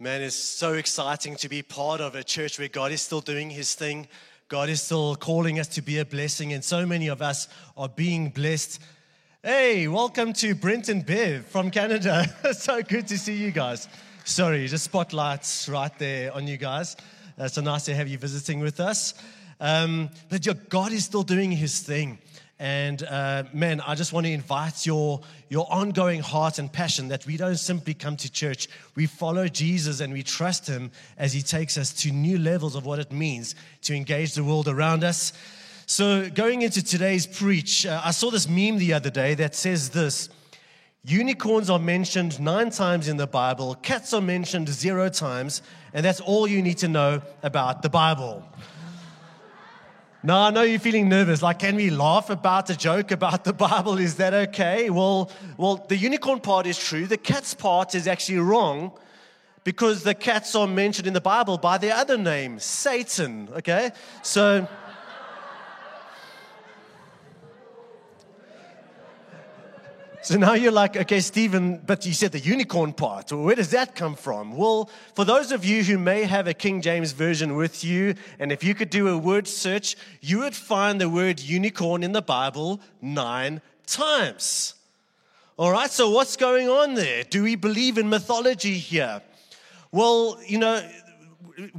Man, it's so exciting to be part of a church where God is still doing his thing. God is still calling us to be a blessing, and so many of us are being blessed. Hey, welcome to Brent and Bev from Canada. So good to see you guys. Sorry, just spotlights right there on you guys. So nice to have you visiting with us. But your God is still doing his thing. And man, I just want to invite your ongoing heart and passion that we don't simply come to church. We follow Jesus and we trust him as he takes us to new levels of what it means to engage the world around us. So going into today's preach, I saw this meme the other day that says this: unicorns are mentioned 9 times in the Bible, cats are mentioned 0 times, and that's all you need to know about the Bible. Now, I know you're feeling nervous, like, can we laugh about a joke about the Bible? Is that okay? Well, the unicorn part is true. The cat's part is actually wrong, because the cats are mentioned in the Bible by their other name, Satan, okay? So, now you're like, okay, Stephen, but you said the unicorn part. Where does that come from? Well, for those of you who may have a King James Version with you, and if you could do a word search, you would find the word unicorn in the Bible 9 times. All right, so what's going on there? Do we believe in mythology here? Well, you know,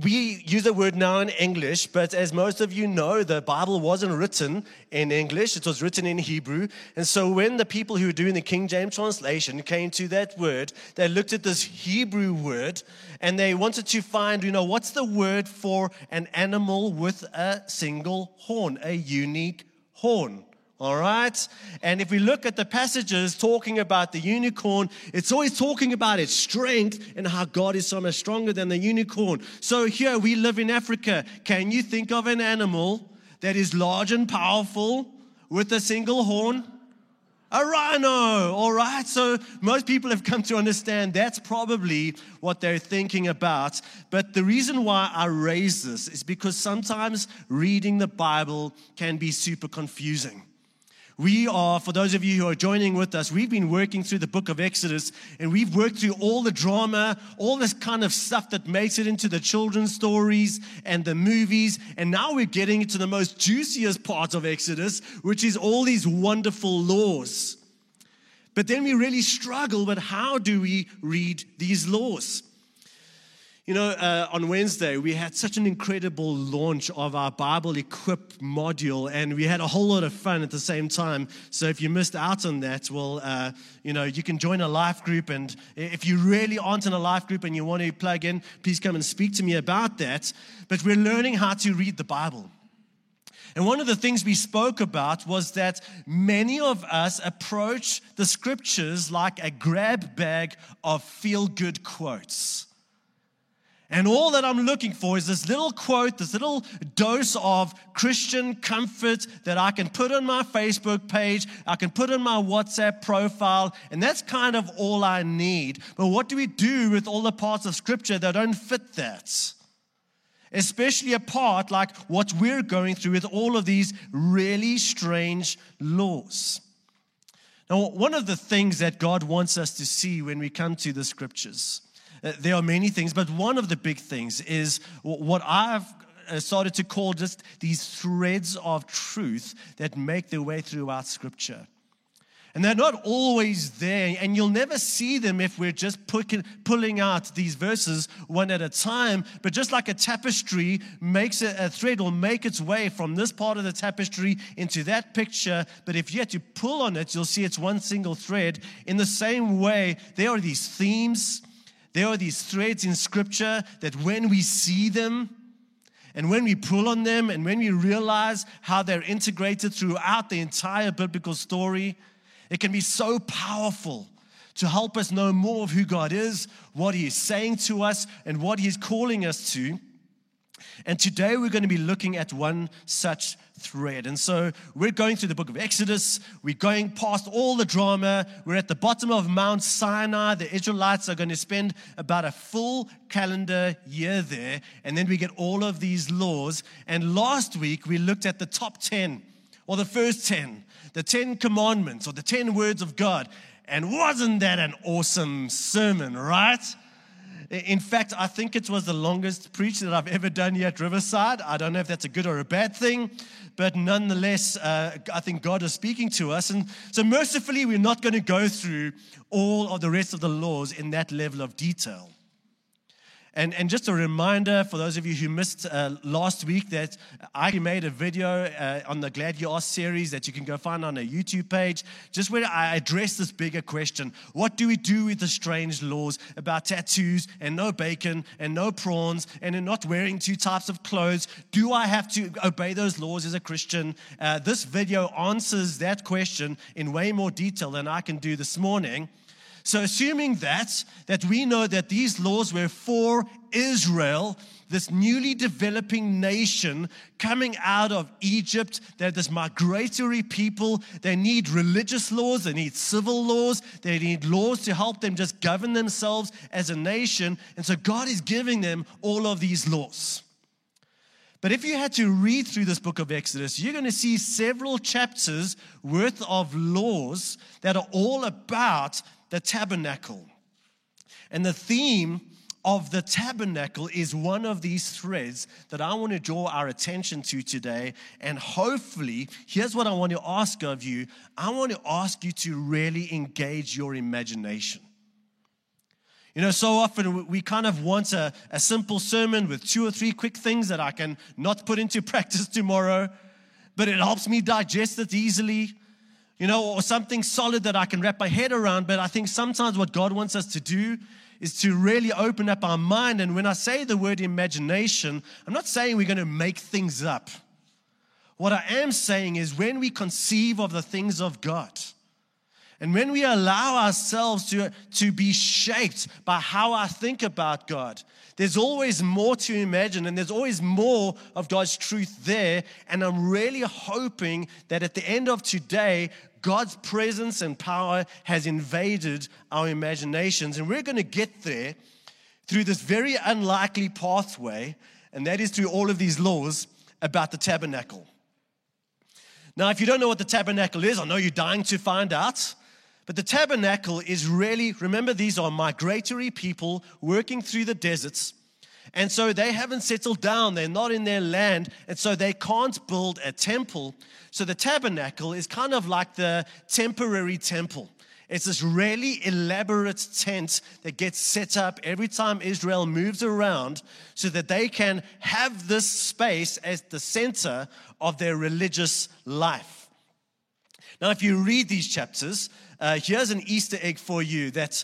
we use the word now in English, but as most of you know, the Bible wasn't written in English. It was written in Hebrew. And so when the people who were doing the King James translation came to that word, they looked at this Hebrew word and they wanted to find, you know, what's the word for an animal with a single horn, a unique horn. All right? And if we look at the passages talking about the unicorn, it's always talking about its strength and how God is so much stronger than the unicorn. So here we live in Africa. Can you think of an animal that is large and powerful with a single horn? A rhino, all right? So most people have come to understand that's probably what they're thinking about. But the reason why I raise this is because sometimes reading the Bible can be super confusing. We are, for those of you who are joining with us, we've been working through the book of Exodus, and we've worked through all the drama, all this kind of stuff that makes it into the children's stories and the movies, and now we're getting into the most juiciest part of Exodus, which is all these wonderful laws. But then we really struggle with how do we read these laws. You know, on Wednesday, we had such an incredible launch of our Bible Equip module, and we had a whole lot of fun at the same time. So if you missed out on that, well, you know, you can join a life group, and if you really aren't in a life group and you want to plug in, please come and speak to me about that. But we're learning how to read the Bible. And one of the things we spoke about was that many of us approach the scriptures like a grab bag of feel-good quotes. And all that I'm looking for is this little quote, this little dose of Christian comfort that I can put on my Facebook page, I can put on my WhatsApp profile, and that's kind of all I need. But what do we do with all the parts of Scripture that don't fit that? Especially a part like what we're going through with all of these really strange laws. Now, one of the things that God wants us to see when we come to the Scriptures, there are many things, but one of the big things is what I've started to call just these threads of truth that make their way throughout Scripture. And they're not always there, and you'll never see them if we're just pulling out these verses one at a time. But just like a tapestry makes a thread will make its way from this part of the tapestry into that picture, but if you had to pull on it, you'll see it's one single thread. In the same way, there are these themes. There are these threads in Scripture that when we see them and when we pull on them and when we realize how they're integrated throughout the entire biblical story, it can be so powerful to help us know more of who God is, what He is saying to us, and what He is calling us to. And today we're going to be looking at one such thread. And so we're going through the book of Exodus. We're going past all the drama. We're at the bottom of Mount Sinai. The Israelites are going to spend about a full calendar year there. And then we get all of these laws. And last week we looked at the top 10, or the first 10, the 10 commandments, or the 10 words of God. And wasn't that an awesome sermon, right? In fact, I think it was the longest preach that I've ever done here at Riverside. I don't know if that's a good or a bad thing, but nonetheless, I think God is speaking to us. And so mercifully, we're not going to go through all of the rest of the laws in that level of detail. And just a reminder for those of you who missed last week that I made a video on the Glad You Asked series that you can go find on a YouTube page, just where I address this bigger question. What do we do with the strange laws about tattoos and no bacon and no prawns and not wearing two types of clothes? Do I have to obey those laws as a Christian? This video answers that question in way more detail than I can do this morning. So assuming that we know that these laws were for Israel, this newly developing nation coming out of Egypt, they're this migratory people, they need religious laws, they need civil laws, they need laws to help them just govern themselves as a nation. And so God is giving them all of these laws. But if you had to read through this book of Exodus, you're going to see several chapters worth of laws that are all about the tabernacle. And the theme of the tabernacle is one of these threads that I want to draw our attention to today. And hopefully, here's what I want to ask of you. I want to ask you to really engage your imagination. You know, so often we kind of want a simple sermon with 2 or 3 quick things that I can not put into practice tomorrow, but it helps me digest it easily. You know, or something solid that I can wrap my head around. But I think sometimes what God wants us to do is to really open up our mind. And when I say the word imagination, I'm not saying we're going to make things up. What I am saying is when we conceive of the things of God, and when we allow ourselves to be shaped by how I think about God, there's always more to imagine, and there's always more of God's truth there. And I'm really hoping that at the end of today, God's presence and power has invaded our imaginations. And we're going to get there through this very unlikely pathway, and that is through all of these laws about the tabernacle. Now, if you don't know what the tabernacle is, I know you're dying to find out. But the tabernacle is really, remember, these are migratory people working through the deserts. And so they haven't settled down. They're not in their land. And so they can't build a temple. So the tabernacle is kind of like the temporary temple. It's this really elaborate tent that gets set up every time Israel moves around so that they can have this space as the center of their religious life. Now, if you read these chapters, here's an Easter egg for you that,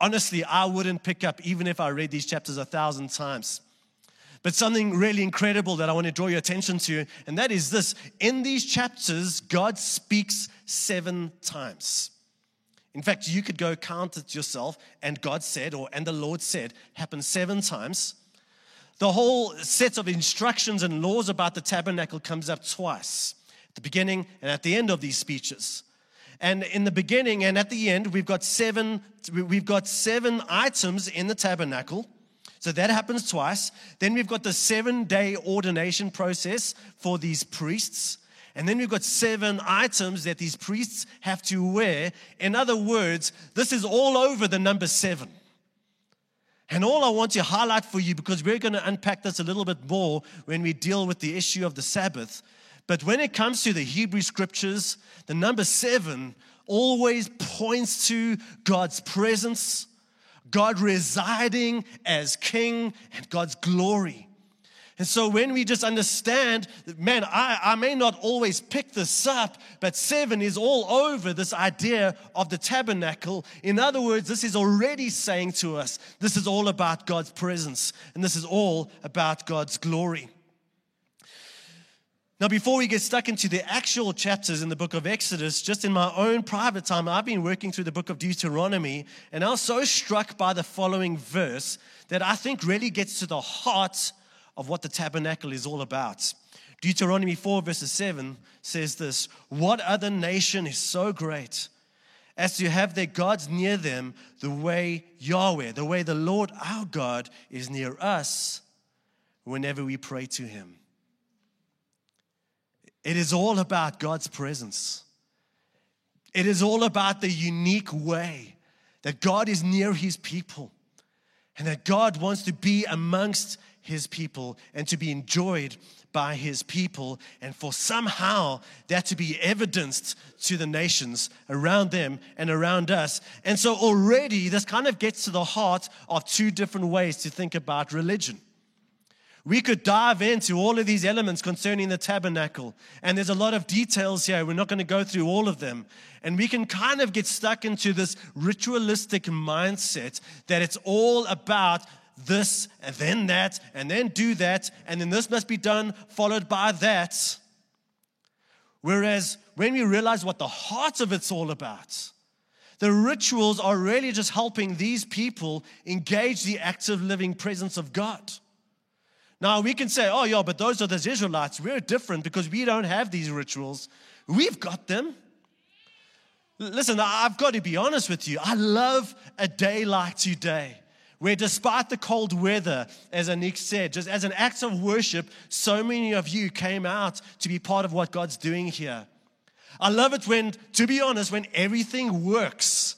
honestly, I wouldn't pick up even if I read these chapters 1,000 times. But something really incredible that I want to draw your attention to, and that is this. In these chapters, God speaks 7 times. In fact, you could go count it yourself, and God said, or and the Lord said, happens 7 times. The whole set of instructions and laws about the tabernacle comes up twice, at the beginning and at the end of these speeches. And in the beginning and at the end, we've got seven items in the tabernacle. So that happens twice. Then we've got the 7-day ordination process for these priests. And then we've got 7 items that these priests have to wear. In other words, this is all over the number 7. And all I want to highlight for you, because we're going to unpack this a little bit more when we deal with the issue of the Sabbath, but when it comes to the Hebrew scriptures, the number 7 always points to God's presence, God residing as King, and God's glory. And so when we just understand, man, I may not always pick this up, but 7 is all over this idea of the tabernacle. In other words, this is already saying to us, this is all about God's presence, and this is all about God's glory. Now, before we get stuck into the actual chapters in the book of Exodus, just in my own private time, I've been working through the book of Deuteronomy, and I was so struck by the following verse that I think really gets to the heart of what the tabernacle is all about. Deuteronomy 4, verse 7 says this: "What other nation is so great as to have their gods near them the way Yahweh, the way the Lord our God is near us whenever we pray to him?" It is all about God's presence. It is all about the unique way that God is near his people. and that God wants to be amongst his people and to be enjoyed by his people, and for somehow that to be evidenced to the nations around them and around us. And so already this kind of gets to the heart of two different ways to think about religion. We could dive into all of these elements concerning the tabernacle, and there's a lot of details here. We're not going to go through all of them. And we can kind of get stuck into this ritualistic mindset that it's all about this and then that and then do that and then this must be done followed by that. Whereas when we realize what the heart of it's all about, the rituals are really just helping these people engage the active living presence of God. Now we can say, oh yeah, but those are the Israelites. We're different because we don't have these rituals. We've got them. Listen, I've got to be honest with you. I love a day like today, where despite the cold weather, as Anik said, just as an act of worship, so many of you came out to be part of what God's doing here. I love it when, to be honest, when everything works.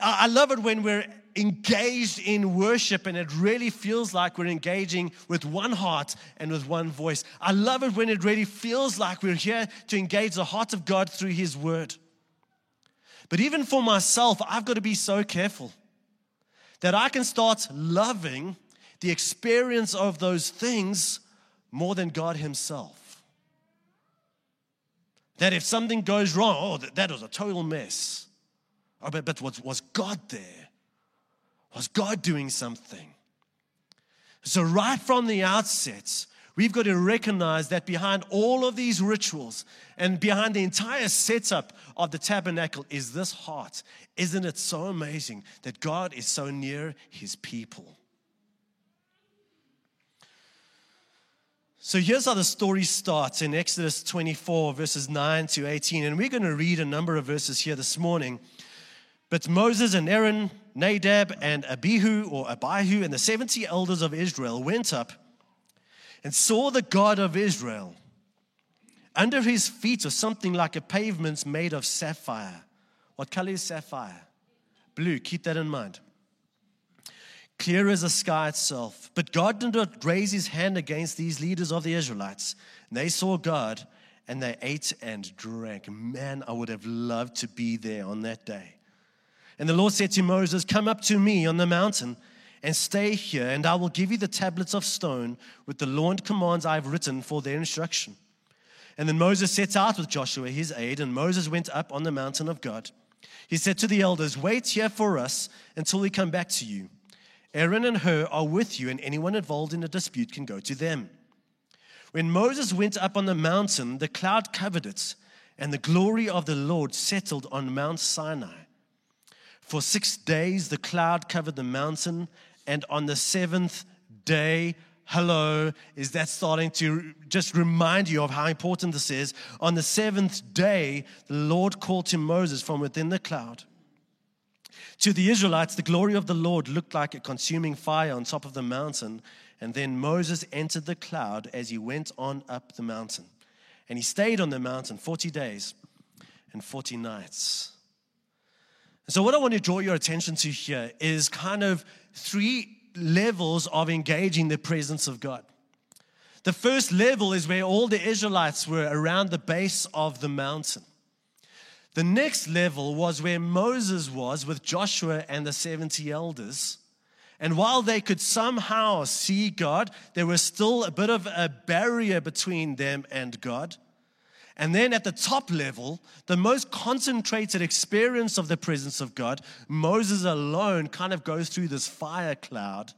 I love it when we're engaged in worship and it really feels like we're engaging with one heart and with one voice. I love it when it really feels like we're here to engage the heart of God through His Word. But even for myself, I've got to be so careful that I can start loving the experience of those things more than God Himself. That if something goes wrong, oh, that was a total mess. Oh, but was God there? Was God doing something? So right from the outset, we've got to recognize that behind all of these rituals and behind the entire setup of the tabernacle is this heart. Isn't it so amazing that God is so near His people? So here's how the story starts in Exodus 24, verses 9 to 18. And we're going to read a number of verses here this morning. But Moses and Aaron, Nadab and Abihu, and the 70 elders of Israel went up and saw the God of Israel. Under his feet was something like a pavement made of sapphire. What color is sapphire? Blue. Keep that in mind. Clear as the sky itself. But God did not raise his hand against these leaders of the Israelites. And they saw God and they ate and drank. Man, I would have loved to be there on that day. And the Lord said to Moses, "Come up to me on the mountain and stay here, and I will give you the tablets of stone with the law and commands I have written for their instruction." And then Moses sets out with Joshua, his aide, and Moses went up on the mountain of God. He said to the elders, "Wait here for us until we come back to you. Aaron and Hur are with you, and anyone involved in a dispute can go to them." When Moses went up on the mountain, the cloud covered it, and the glory of the Lord settled on Mount Sinai. For 6 days, the cloud covered the mountain, and on the seventh day, hello, is that starting to just remind you of how important this is? On the seventh day, the Lord called to Moses from within the cloud. To the Israelites, the glory of the Lord looked like a consuming fire on top of the mountain, and then Moses entered the cloud as he went on up the mountain. And he stayed on the mountain 40 days and 40 nights. So what I want to draw your attention to here is kind of three levels of engaging the presence of God. The first level is where all the Israelites were around the base of the mountain. The next level was where Moses was with Joshua and the 70 elders. And while they could somehow see God, there was still a bit of a barrier between them and God. And then at the top level, the most concentrated experience of the presence of God, Moses alone kind of goes through this fire cloud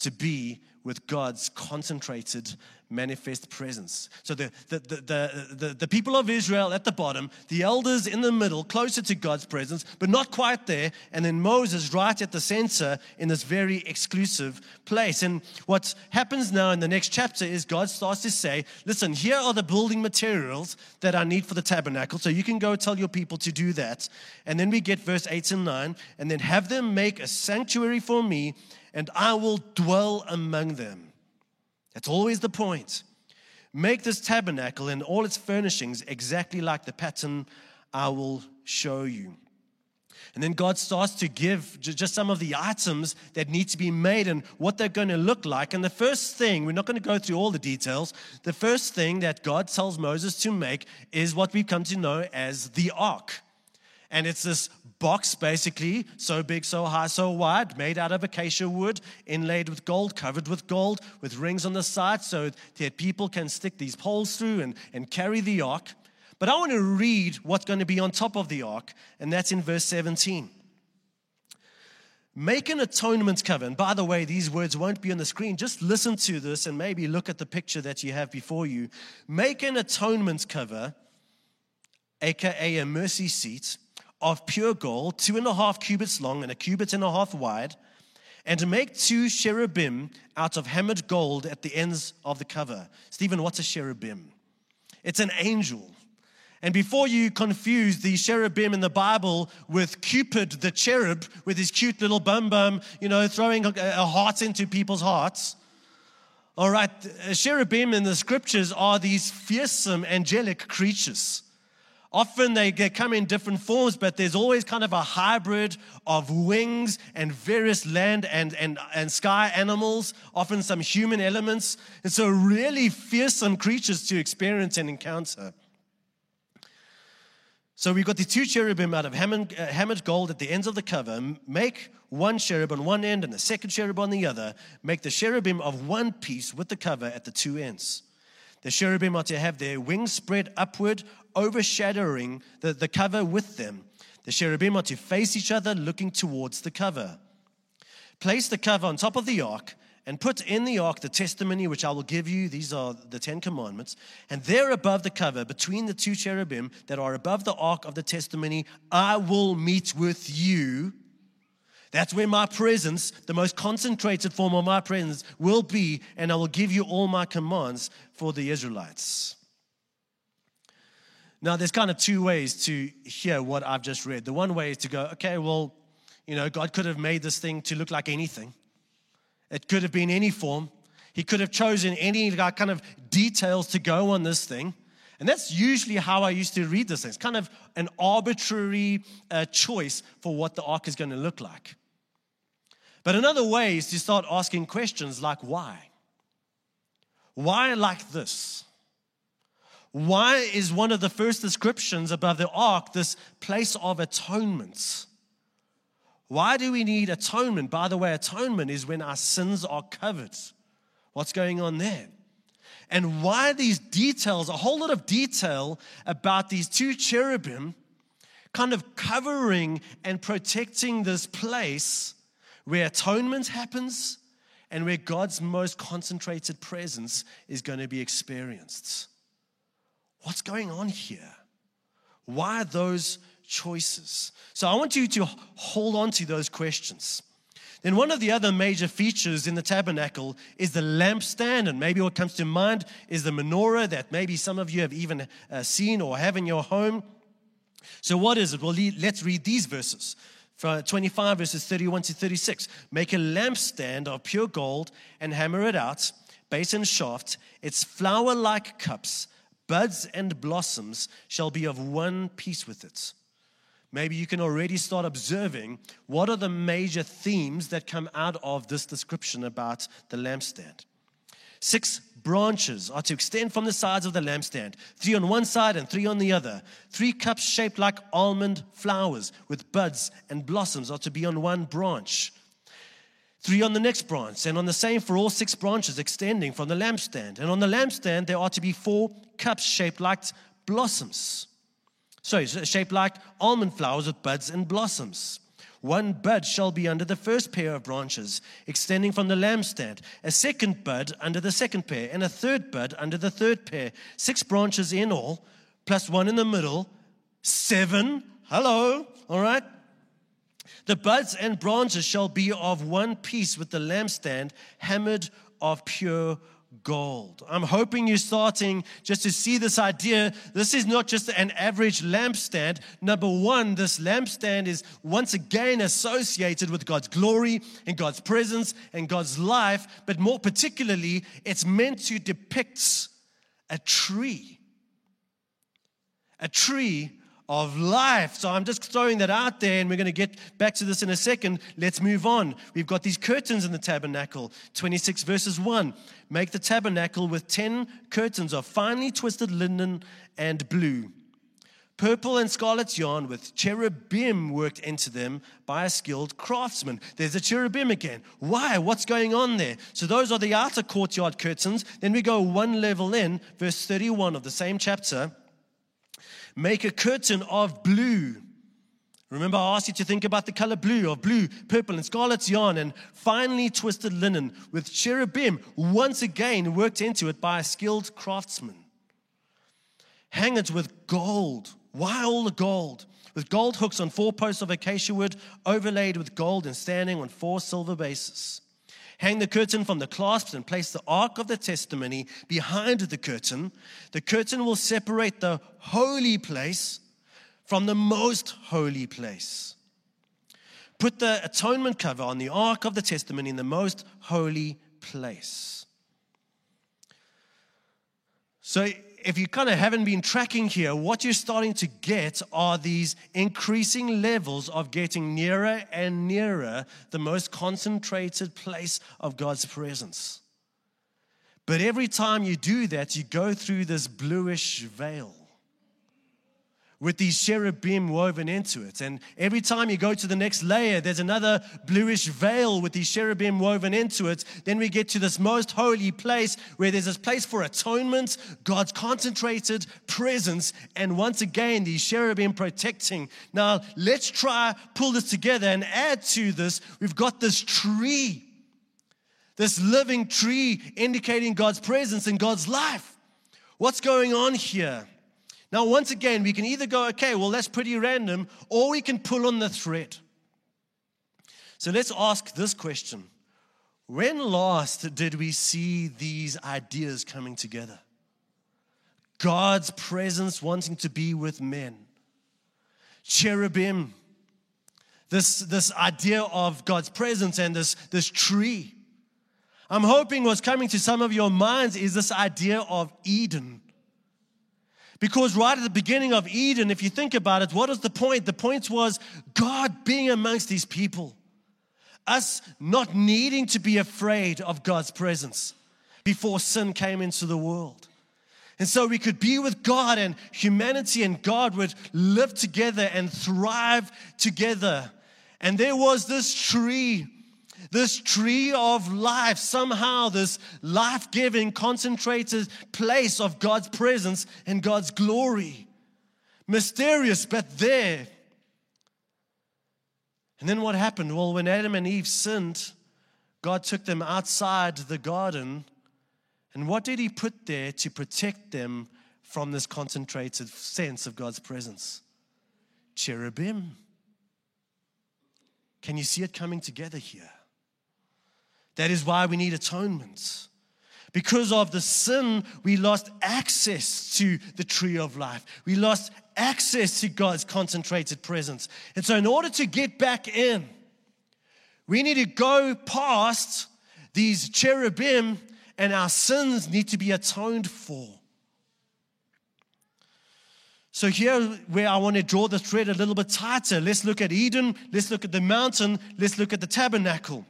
to be with God's concentrated manifest presence. So the people of Israel at the bottom, the elders in the middle, closer to God's presence, but not quite there. And then Moses right at the center in this very exclusive place. And what happens now in the next chapter is God starts to say, listen, here are the building materials that I need for the tabernacle. So you can go tell your people to do that. And then we get verse 8 and 9, and then have them make a sanctuary for me, and I will dwell among them. That's always the point. Make this tabernacle and all its furnishings exactly like the pattern I will show you. And then God starts to give just some of the items that need to be made and what they're going to look like. And the first thing, we're not going to go through all the details, the first thing that God tells Moses to make is what we've come to know as the ark. And it's this box, basically, so big, so high, so wide, made out of acacia wood, inlaid with gold, covered with gold, with rings on the side so that people can stick these poles through and carry the ark. But I want to read what's going to be on top of the ark, and that's in verse 17. Make an atonement cover. And by the way, these words won't be on the screen. Just listen to this and maybe look at the picture that you have before you. Make an atonement cover, aka a mercy seat, of pure gold, 2.5 cubits long and 1.5 cubits wide, and make 2 cherubim out of hammered gold at the ends of the cover. Stephen, what's a cherubim? It's an angel. And before you confuse the cherubim in the Bible with Cupid the cherub, with his cute little bum, you know, throwing a heart into people's hearts. All right, cherubim in the scriptures are these fearsome angelic creatures. Often they come in different forms, but there's always kind of a hybrid of wings and various land and sky animals, often some human elements. And so really fearsome creatures to experience and encounter. So we've got the 2 cherubim out of hammered gold at the ends of the cover. Make 1 cherub on one end and the 2nd cherub on the other. Make the cherubim of one piece with the cover at the 2 ends. The cherubim are to have their wings spread upward, overshadowing the cover with them. The cherubim are to face each other, looking towards the cover. Place the cover on top of the ark and put in the ark the testimony which I will give you. These are the 10 commandments. And there above the cover, between the 2 cherubim that are above the ark of the testimony, I will meet with you. That's where my presence, the most concentrated form of my presence, will be, and I will give you all my commands for the Israelites. Now, there's kind of 2 ways to hear what I've just read. The one way is to go, okay, well, you know, God could have made this thing to look like anything. It could have been any form. He could have chosen any kind of details to go on this thing. And that's usually how I used to read this thing. It's kind of an arbitrary choice for what the ark is going to look like. But another way is to start asking questions like, why? Why like this? Why is one of the first descriptions above the ark this place of atonement? Why do we need atonement? By the way, atonement is when our sins are covered. What's going on there? And why these details, a whole lot of detail about these 2 cherubim kind of covering and protecting this place where atonement happens and where God's most concentrated presence is going to be experienced. What's going on here? Why those choices? So I want you to hold on to those questions. Then one of the other major features in the tabernacle is the lampstand, and maybe what comes to mind is the menorah that maybe some of you have even seen or have in your home. So what is it? Well, let's read these verses. From 25 verses 31 to 36. Make a lampstand of pure gold and hammer it out, base and shaft, its flower-like cups, buds and blossoms shall be of one piece with it. Maybe you can already start observing what are the major themes that come out of this description about the lampstand. 6 branches are to extend from the sides of the lampstand, 3 on one side and 3 on the other. 3 cups shaped like almond flowers with buds and blossoms are to be on one branch. 3 on the next branch, and on the same for all 6 branches extending from the lampstand. And on the lampstand there are to be 4 cups shaped like blossoms. Shaped like almond flowers with buds and blossoms. 1 bud shall be under the first pair of branches, extending from the lampstand, a 2nd bud under the 2nd pair, and a 3rd bud under the 3rd pair. 6 branches in all, plus 1 in the middle, 7. Hello, all right? The buds and branches shall be of one piece with the lampstand, hammered of pure gold. I'm hoping you're starting just to see this idea. This is not just an average lampstand. Number one, this lampstand is once again associated with God's glory and God's presence and God's life, but more particularly, it's meant to depict a tree of life. So I'm just throwing that out there, and we're going to get back to this in a second. Let's move on. We've got these curtains in the tabernacle, 26 verses 1. Make the tabernacle with 10 curtains of finely twisted linen and blue, purple and scarlet yarn with cherubim worked into them by a skilled craftsman. There's a cherubim again. Why? What's going on there? So those are the outer courtyard curtains. Then we go one level in, verse 31 of the same chapter. Make a curtain of blue. Remember, I asked you to think about the color blue, of blue, purple, and scarlet yarn, and finely twisted linen with cherubim, once again worked into it by a skilled craftsman. Hang it with gold. Why all the gold? With gold hooks on 4 posts of acacia wood, overlaid with gold and standing on 4 silver bases. Hang the curtain from the clasps and place the ark of the testimony behind the curtain. The curtain will separate the holy place from the most holy place. Put the atonement cover on the ark of the testimony in the most holy place. So, if you kind of haven't been tracking here, what you're starting to get are these increasing levels of getting nearer and nearer the most concentrated place of God's presence. But every time you do that, you go through this bluish veil with these cherubim woven into it. And every time you go to the next layer, there's another bluish veil with these cherubim woven into it. Then we get to this most holy place where there's this place for atonement, God's concentrated presence, and once again, these cherubim protecting. Now, let's try pull this together and add to this. We've got this tree, this living tree indicating God's presence and God's life. What's going on here? Now, once again, we can either go, okay, well, that's pretty random, or we can pull on the thread. So let's ask this question. When last did we see these ideas coming together? God's presence wanting to be with men. Cherubim. This idea of God's presence and this tree. I'm hoping what's coming to some of your minds is this idea of Eden. Because right at the beginning of Eden, if you think about it, what was the point? The point was God being amongst these people. Us not needing to be afraid of God's presence before sin came into the world. And so we could be with God, and humanity and God would live together and thrive together. And there was this tree of life, somehow this life-giving, concentrated place of God's presence and God's glory. Mysterious, but there. And then what happened? Well, when Adam and Eve sinned, God took them outside the garden. And what did He put there to protect them from this concentrated sense of God's presence? Cherubim. Can you see it coming together here? That is why we need atonement. Because of the sin, we lost access to the tree of life. We lost access to God's concentrated presence. And so in order to get back in, we need to go past these cherubim, and our sins need to be atoned for. So here where I want to draw the thread a little bit tighter, let's look at Eden, let's look at the mountain, let's look at the tabernacle.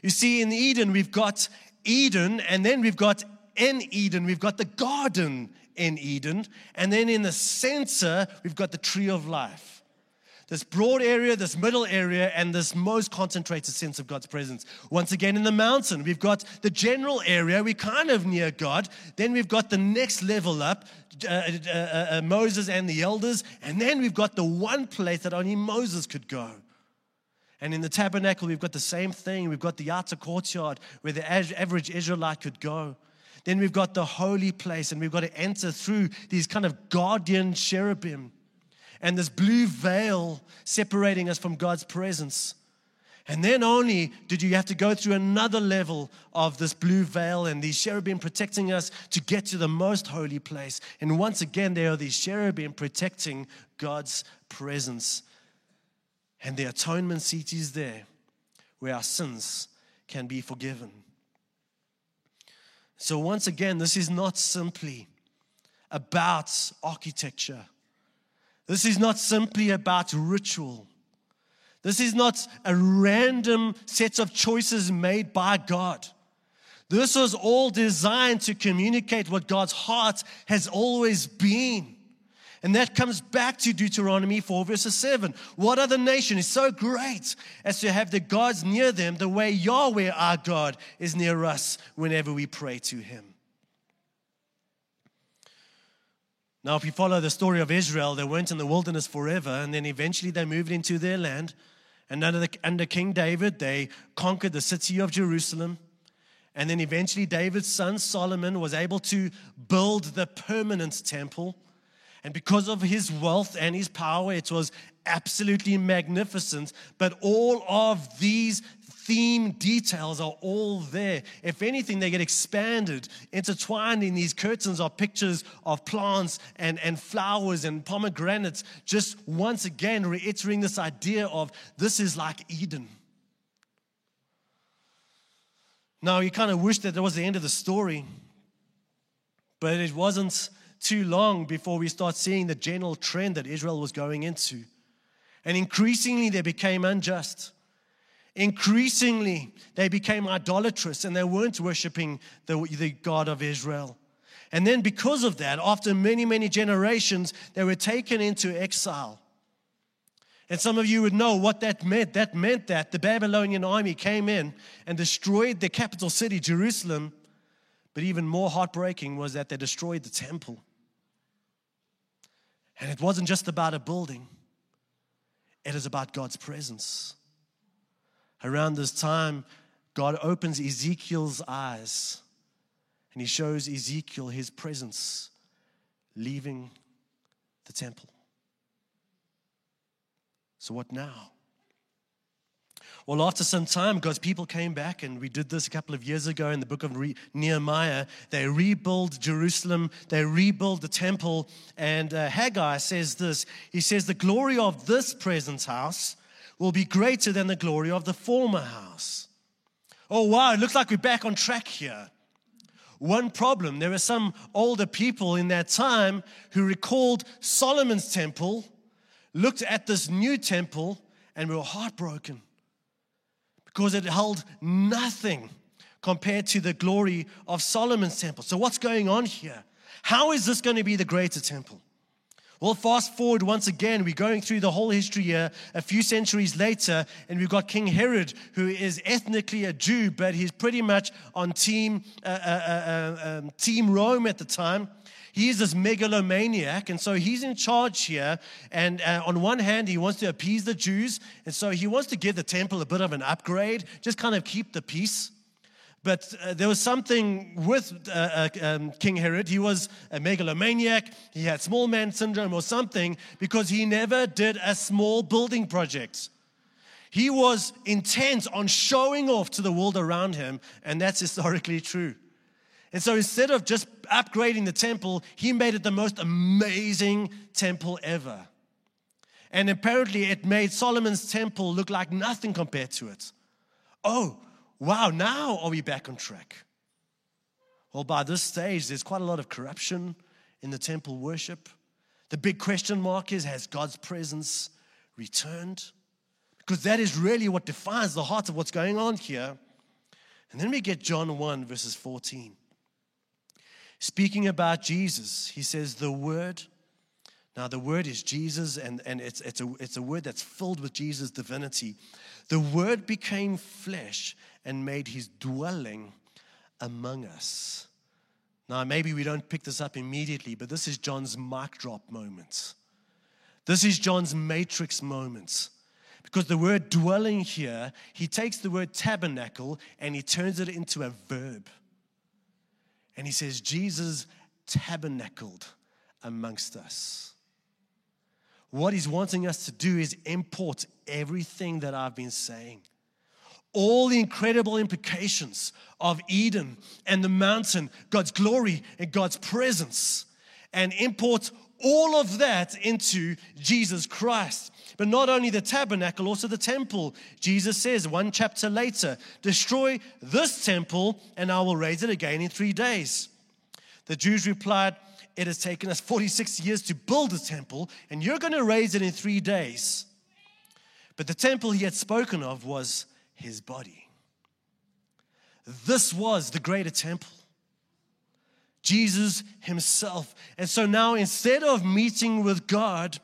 You see, in Eden, we've got Eden, and then we've got in Eden, we've got the garden in Eden, and then in the center, we've got the tree of life. This broad area, this middle area, and this most concentrated sense of God's presence. Once again, in the mountain, we've got the general area, we're kind of near God. Then we've got the next level up, Moses and the elders, and then we've got the one place that only Moses could go. And in the tabernacle, we've got the same thing. We've got the outer courtyard where the average Israelite could go. Then we've got the holy place, and we've got to enter through these kind of guardian cherubim and this blue veil separating us from God's presence. And then only did you have to go through another level of this blue veil and these cherubim protecting us to get to the most holy place. And once again, there are these cherubim protecting God's presence. And the atonement seat is there where our sins can be forgiven. So once again, this is not simply about architecture. This is not simply about ritual. This is not a random set of choices made by God. This is all designed to communicate what God's heart has always been. And that comes back to Deuteronomy 4, verse 7. What other nation is so great as to have the gods near them the way Yahweh our God is near us whenever we pray to him? Now, if you follow the story of Israel, they weren't in the wilderness forever, and then eventually they moved into their land. And under King David, they conquered the city of Jerusalem. And then eventually David's son Solomon was able to build the permanent temple. And because of his wealth and his power, it was absolutely magnificent. But all of these theme details are all there. If anything, they get expanded, intertwined in these curtains are pictures of plants and flowers and pomegranates, just once again reiterating this idea of this is like Eden. Now, you kind of wish that was the end of the story, but it wasn't too long before we start seeing the general trend that Israel was going into. And increasingly, they became unjust. Increasingly, they became idolatrous, and they weren't worshiping the God of Israel. And then because of that, after many, many generations, they were taken into exile. And some of you would know what that meant. That meant that the Babylonian army came in and destroyed the capital city, Jerusalem. But even more heartbreaking was that they destroyed the temple. And it wasn't just about a building. It is about God's presence. Around this time, God opens Ezekiel's eyes and he shows Ezekiel his presence leaving the temple. So what now? Well, after some time, God's people came back, and we did this a couple of years ago in the book of Nehemiah. They rebuild Jerusalem, they rebuild the temple, and Haggai says this. He says, the glory of this present house will be greater than the glory of the former house. Oh, wow, it looks like we're back on track here. One problem, there were some older people in that time who recalled Solomon's temple, looked at this new temple, and were heartbroken, because it held nothing compared to the glory of Solomon's temple. So what's going on here? How is this going to be the greater temple? Well, fast forward once again, we're going through the whole history here a few centuries later, and we've got King Herod, who is ethnically a Jew, but he's pretty much on team Rome at the time. He is this megalomaniac, and so he's in charge here, and on one hand, he wants to appease the Jews, and so he wants to give the temple a bit of an upgrade, just kind of keep the peace. But there was something with King Herod. He was a megalomaniac. He had small man syndrome or something, because he never did a small building project. He was intent on showing off to the world around him, and that's historically true. And so instead of just upgrading the temple, he made it the most amazing temple ever. And apparently it made Solomon's temple look like nothing compared to it. Oh, wow, now are we back on track? Well, by this stage, there's quite a lot of corruption in the temple worship. The big question mark is, has God's presence returned? Because that is really what defines the heart of what's going on here. And then we get John 1, verses 14. Speaking about Jesus, he says, the Word. Now, the Word is Jesus, and it's a word that's filled with Jesus' divinity. The Word became flesh and made his dwelling among us. Now, maybe we don't pick this up immediately, but this is John's mic drop moment. This is John's matrix moment. Because the word dwelling here, he takes the word tabernacle and he turns it into a verb. And he says, Jesus tabernacled amongst us. What he's wanting us to do is import everything that I've been saying. All the incredible implications of Eden and the mountain, God's glory and God's presence, and import all of that into Jesus Christ. But not only the tabernacle, also the temple. Jesus says one chapter later, destroy this temple and I will raise it again in 3 days. The Jews replied, it has taken us 46 years to build the temple, and you're going to raise it in 3 days. But the temple he had spoken of was his body. This was the greater temple, Jesus himself. And so now, instead of meeting with God,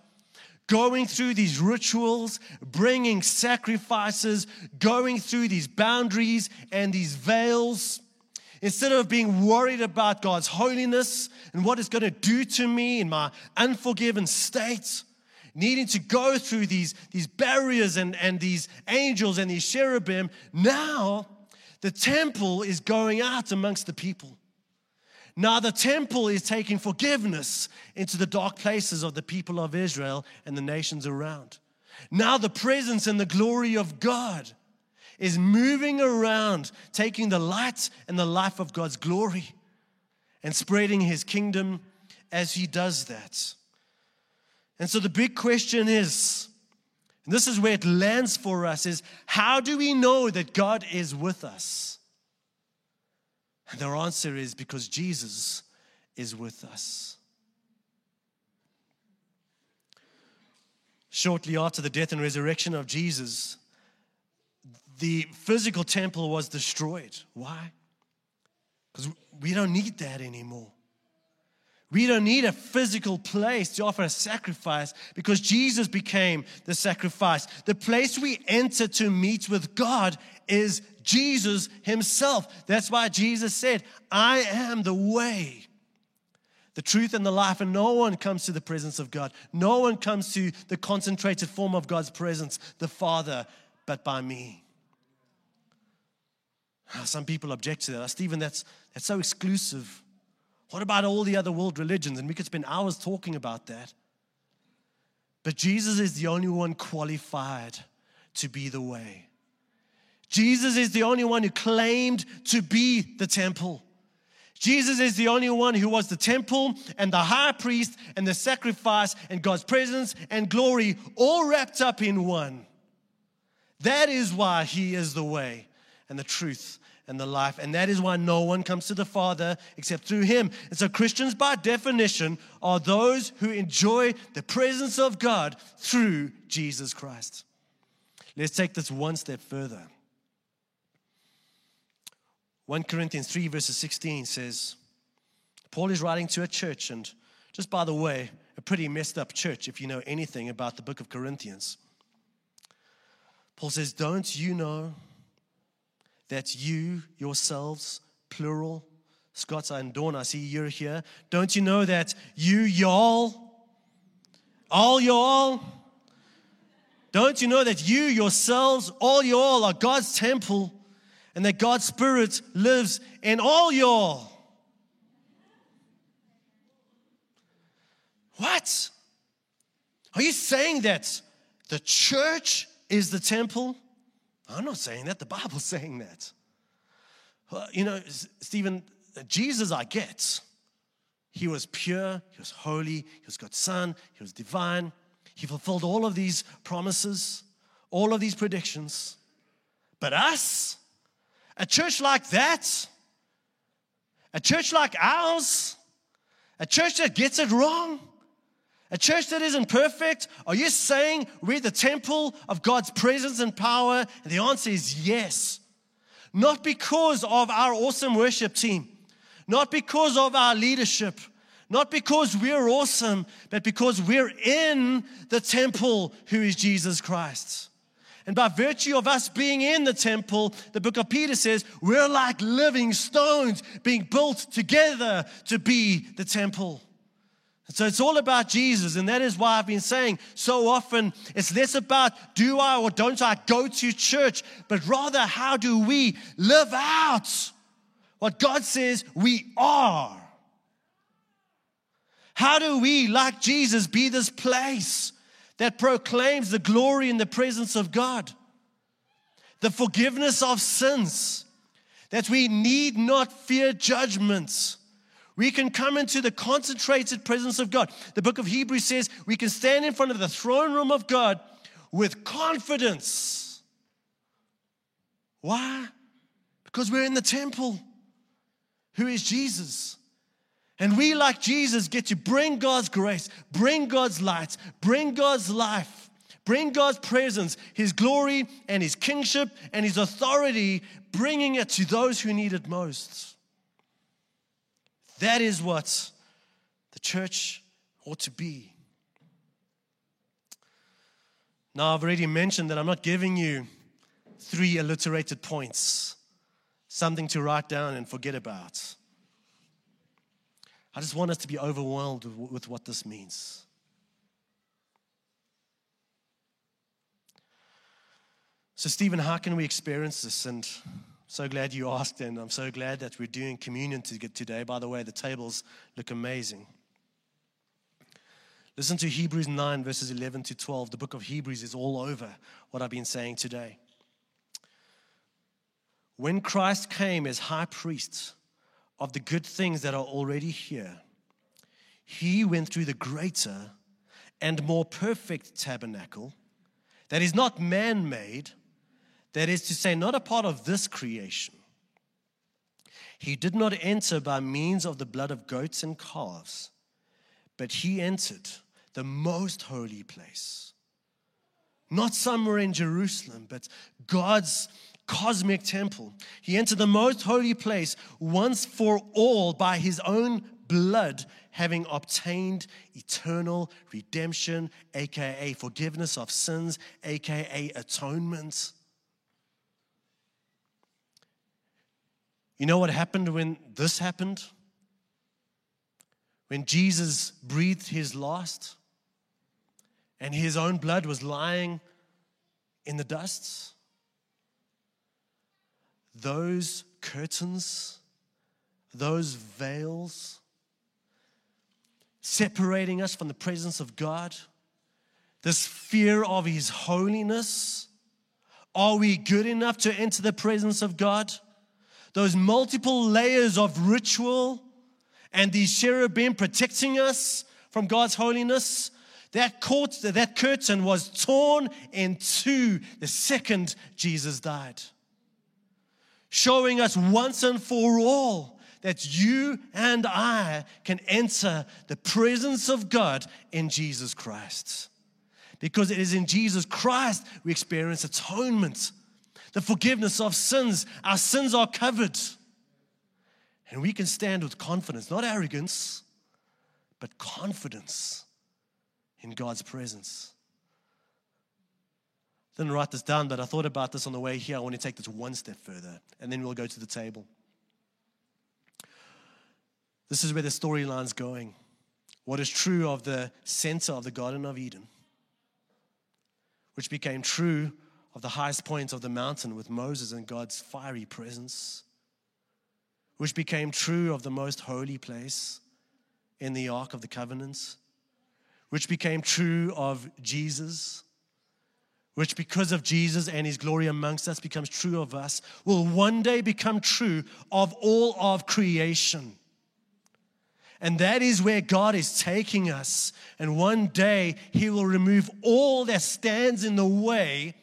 going through these rituals, bringing sacrifices, going through these boundaries and these veils, instead of being worried about God's holiness and what it's going to do to me in my unforgiven state, needing to go through these barriers and these angels and these cherubim, now the temple is going out amongst the people. Now the temple is taking forgiveness into the dark places of the people of Israel and the nations around. Now the presence and the glory of God is moving around, taking the light and the life of God's glory and spreading his kingdom as he does that. And so the big question is, and this is where it lands for us, is how do we know that God is with us? And their answer is because Jesus is with us. Shortly after the death and resurrection of Jesus, the physical temple was destroyed. Why? Because we don't need that anymore. We don't need a physical place to offer a sacrifice because Jesus became the sacrifice. The place we enter to meet with God is Jesus himself. That's why Jesus said, I am the way, the truth, and the life. And no one comes to the presence of God. No one comes to the concentrated form of God's presence, the Father, but by me. Some people object to that. Stephen, that's so exclusive. What about all the other world religions? And we could spend hours talking about that. But Jesus is the only one qualified to be the way. Jesus is the only one who claimed to be the temple. Jesus is the only one who was the temple and the high priest and the sacrifice and God's presence and glory all wrapped up in one. That is why he is the way and the truth and the life. And that is why no one comes to the Father except through him. And so Christians, by definition, are those who enjoy the presence of God through Jesus Christ. Let's take this one step further. 1 Corinthians 3 verses 16 says, Paul is writing to a church, and just by the way, a pretty messed up church if you know anything about the book of Corinthians. Paul says, don't you know that you yourselves, plural, Scots and Dawn, I see you're here. Don't you know that you, y'all, all y'all, don't you know that you yourselves, all y'all are God's temple and that God's Spirit lives in all y'all? What? Are you saying that the church is the temple? I'm not saying that. The Bible's saying that. You know, Stephen, Jesus I get. He was pure. He was holy. He was God's son. He was divine. He fulfilled all of these promises, all of these predictions. But us, a church like that, a church like ours, a church that gets it wrong, a church that isn't perfect, are you saying we're the temple of God's presence and power? And the answer is yes. Not because of our awesome worship team, not because of our leadership, not because we're awesome, but because we're in the temple who is Jesus Christ. And by virtue of us being in the temple, the book of Peter says, we're like living stones being built together to be the temple. So it's all about Jesus, and that is why I've been saying so often, it's less about do I or don't I go to church, but rather how do we live out what God says we are? How do we, like Jesus, be this place that proclaims the glory and the presence of God, the forgiveness of sins, that we need not fear judgments? We can come into the concentrated presence of God. The book of Hebrews says we can stand in front of the throne room of God with confidence. Why? Because we're in the temple, who is Jesus. And we, like Jesus, get to bring God's grace, bring God's light, bring God's life, bring God's presence, His glory and His kingship and His authority, bringing it to those who need it most. That is what the church ought to be. Now, I've already mentioned that I'm not giving you 3 alliterated points, something to write down and forget about. I just want us to be overwhelmed with what this means. So, Stephen, how can we experience this? And I'm so glad you asked, and I'm so glad that we're doing communion today. By the way, the tables look amazing. Listen to Hebrews 9, verses 11 to 12. The book of Hebrews is all over what I've been saying today. When Christ came as high priest of the good things that are already here, He went through the greater and more perfect tabernacle that is not man-made, that is to say, not a part of this creation. He did not enter by means of the blood of goats and calves, but He entered the most holy place. Not somewhere in Jerusalem, but God's cosmic temple. He entered the most holy place once for all by His own blood, having obtained eternal redemption, aka forgiveness of sins, aka atonement. You know what happened when this happened? When Jesus breathed His last and His own blood was lying in the dust, those curtains, those veils separating us from the presence of God, this fear of His holiness, are we good enough to enter the presence of God? Those multiple layers of ritual and these cherubim protecting us from God's holiness, that curtain was torn in two the second Jesus died, showing us once and for all that you and I can enter the presence of God in Jesus Christ. Because it is in Jesus Christ we experience atonement, the forgiveness of sins. Our sins are covered. And we can stand with confidence, not arrogance, but confidence in God's presence. Didn't write this down, but I thought about this on the way here. I want to take this one step further, and then we'll go to the table. This is where the storyline's going. What is true of the center of the Garden of Eden, which became true of the highest point of the mountain with Moses and God's fiery presence, which became true of the most holy place in the Ark of the Covenants, which became true of Jesus, which because of Jesus and His glory amongst us becomes true of us, will one day become true of all of creation. And that is where God is taking us. And one day He will remove all that stands in the way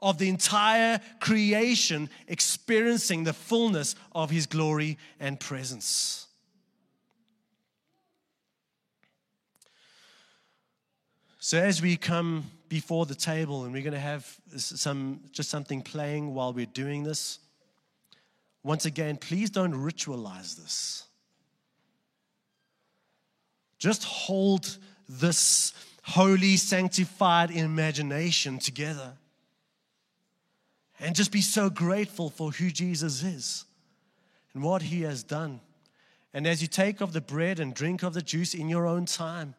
of the entire creation experiencing the fullness of His glory and presence. So as we come before the table, and we're going to have something playing while we're doing this, once again, please don't ritualize this. Just hold this holy, sanctified imagination together. And just be so grateful for who Jesus is and what He has done. And as you take of the bread and drink of the juice in your own time,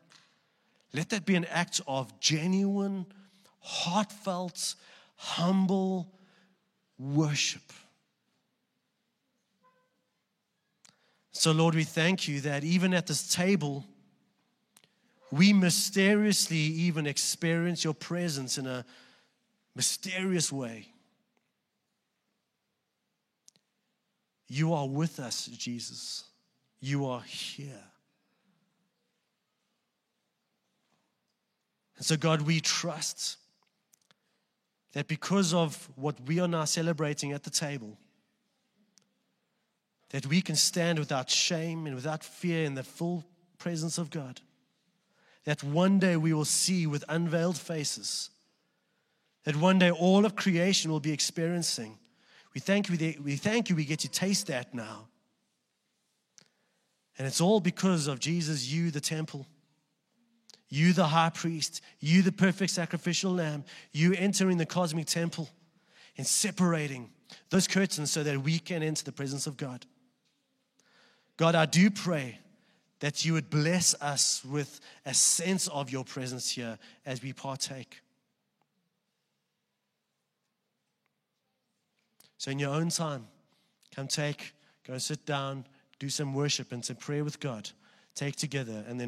let that be an act of genuine, heartfelt, humble worship. So, Lord, we thank You that even at this table, we mysteriously even experience Your presence in a mysterious way. You are with us, Jesus. You are here. And so, God, we trust that because of what we are now celebrating at the table, that we can stand without shame and without fear in the full presence of God, that one day we will see with unveiled faces, that one day all of creation will be experiencing. We thank you, we get to taste that now. And it's all because of Jesus, you, the temple, you, the high priest, you, the perfect sacrificial lamb, you entering the cosmic temple and separating those curtains so that we can enter the presence of God. God, I do pray that you would bless us with a sense of your presence here as we partake. So in your own time, come take, go sit down, do some worship and some prayer with God. Take together and then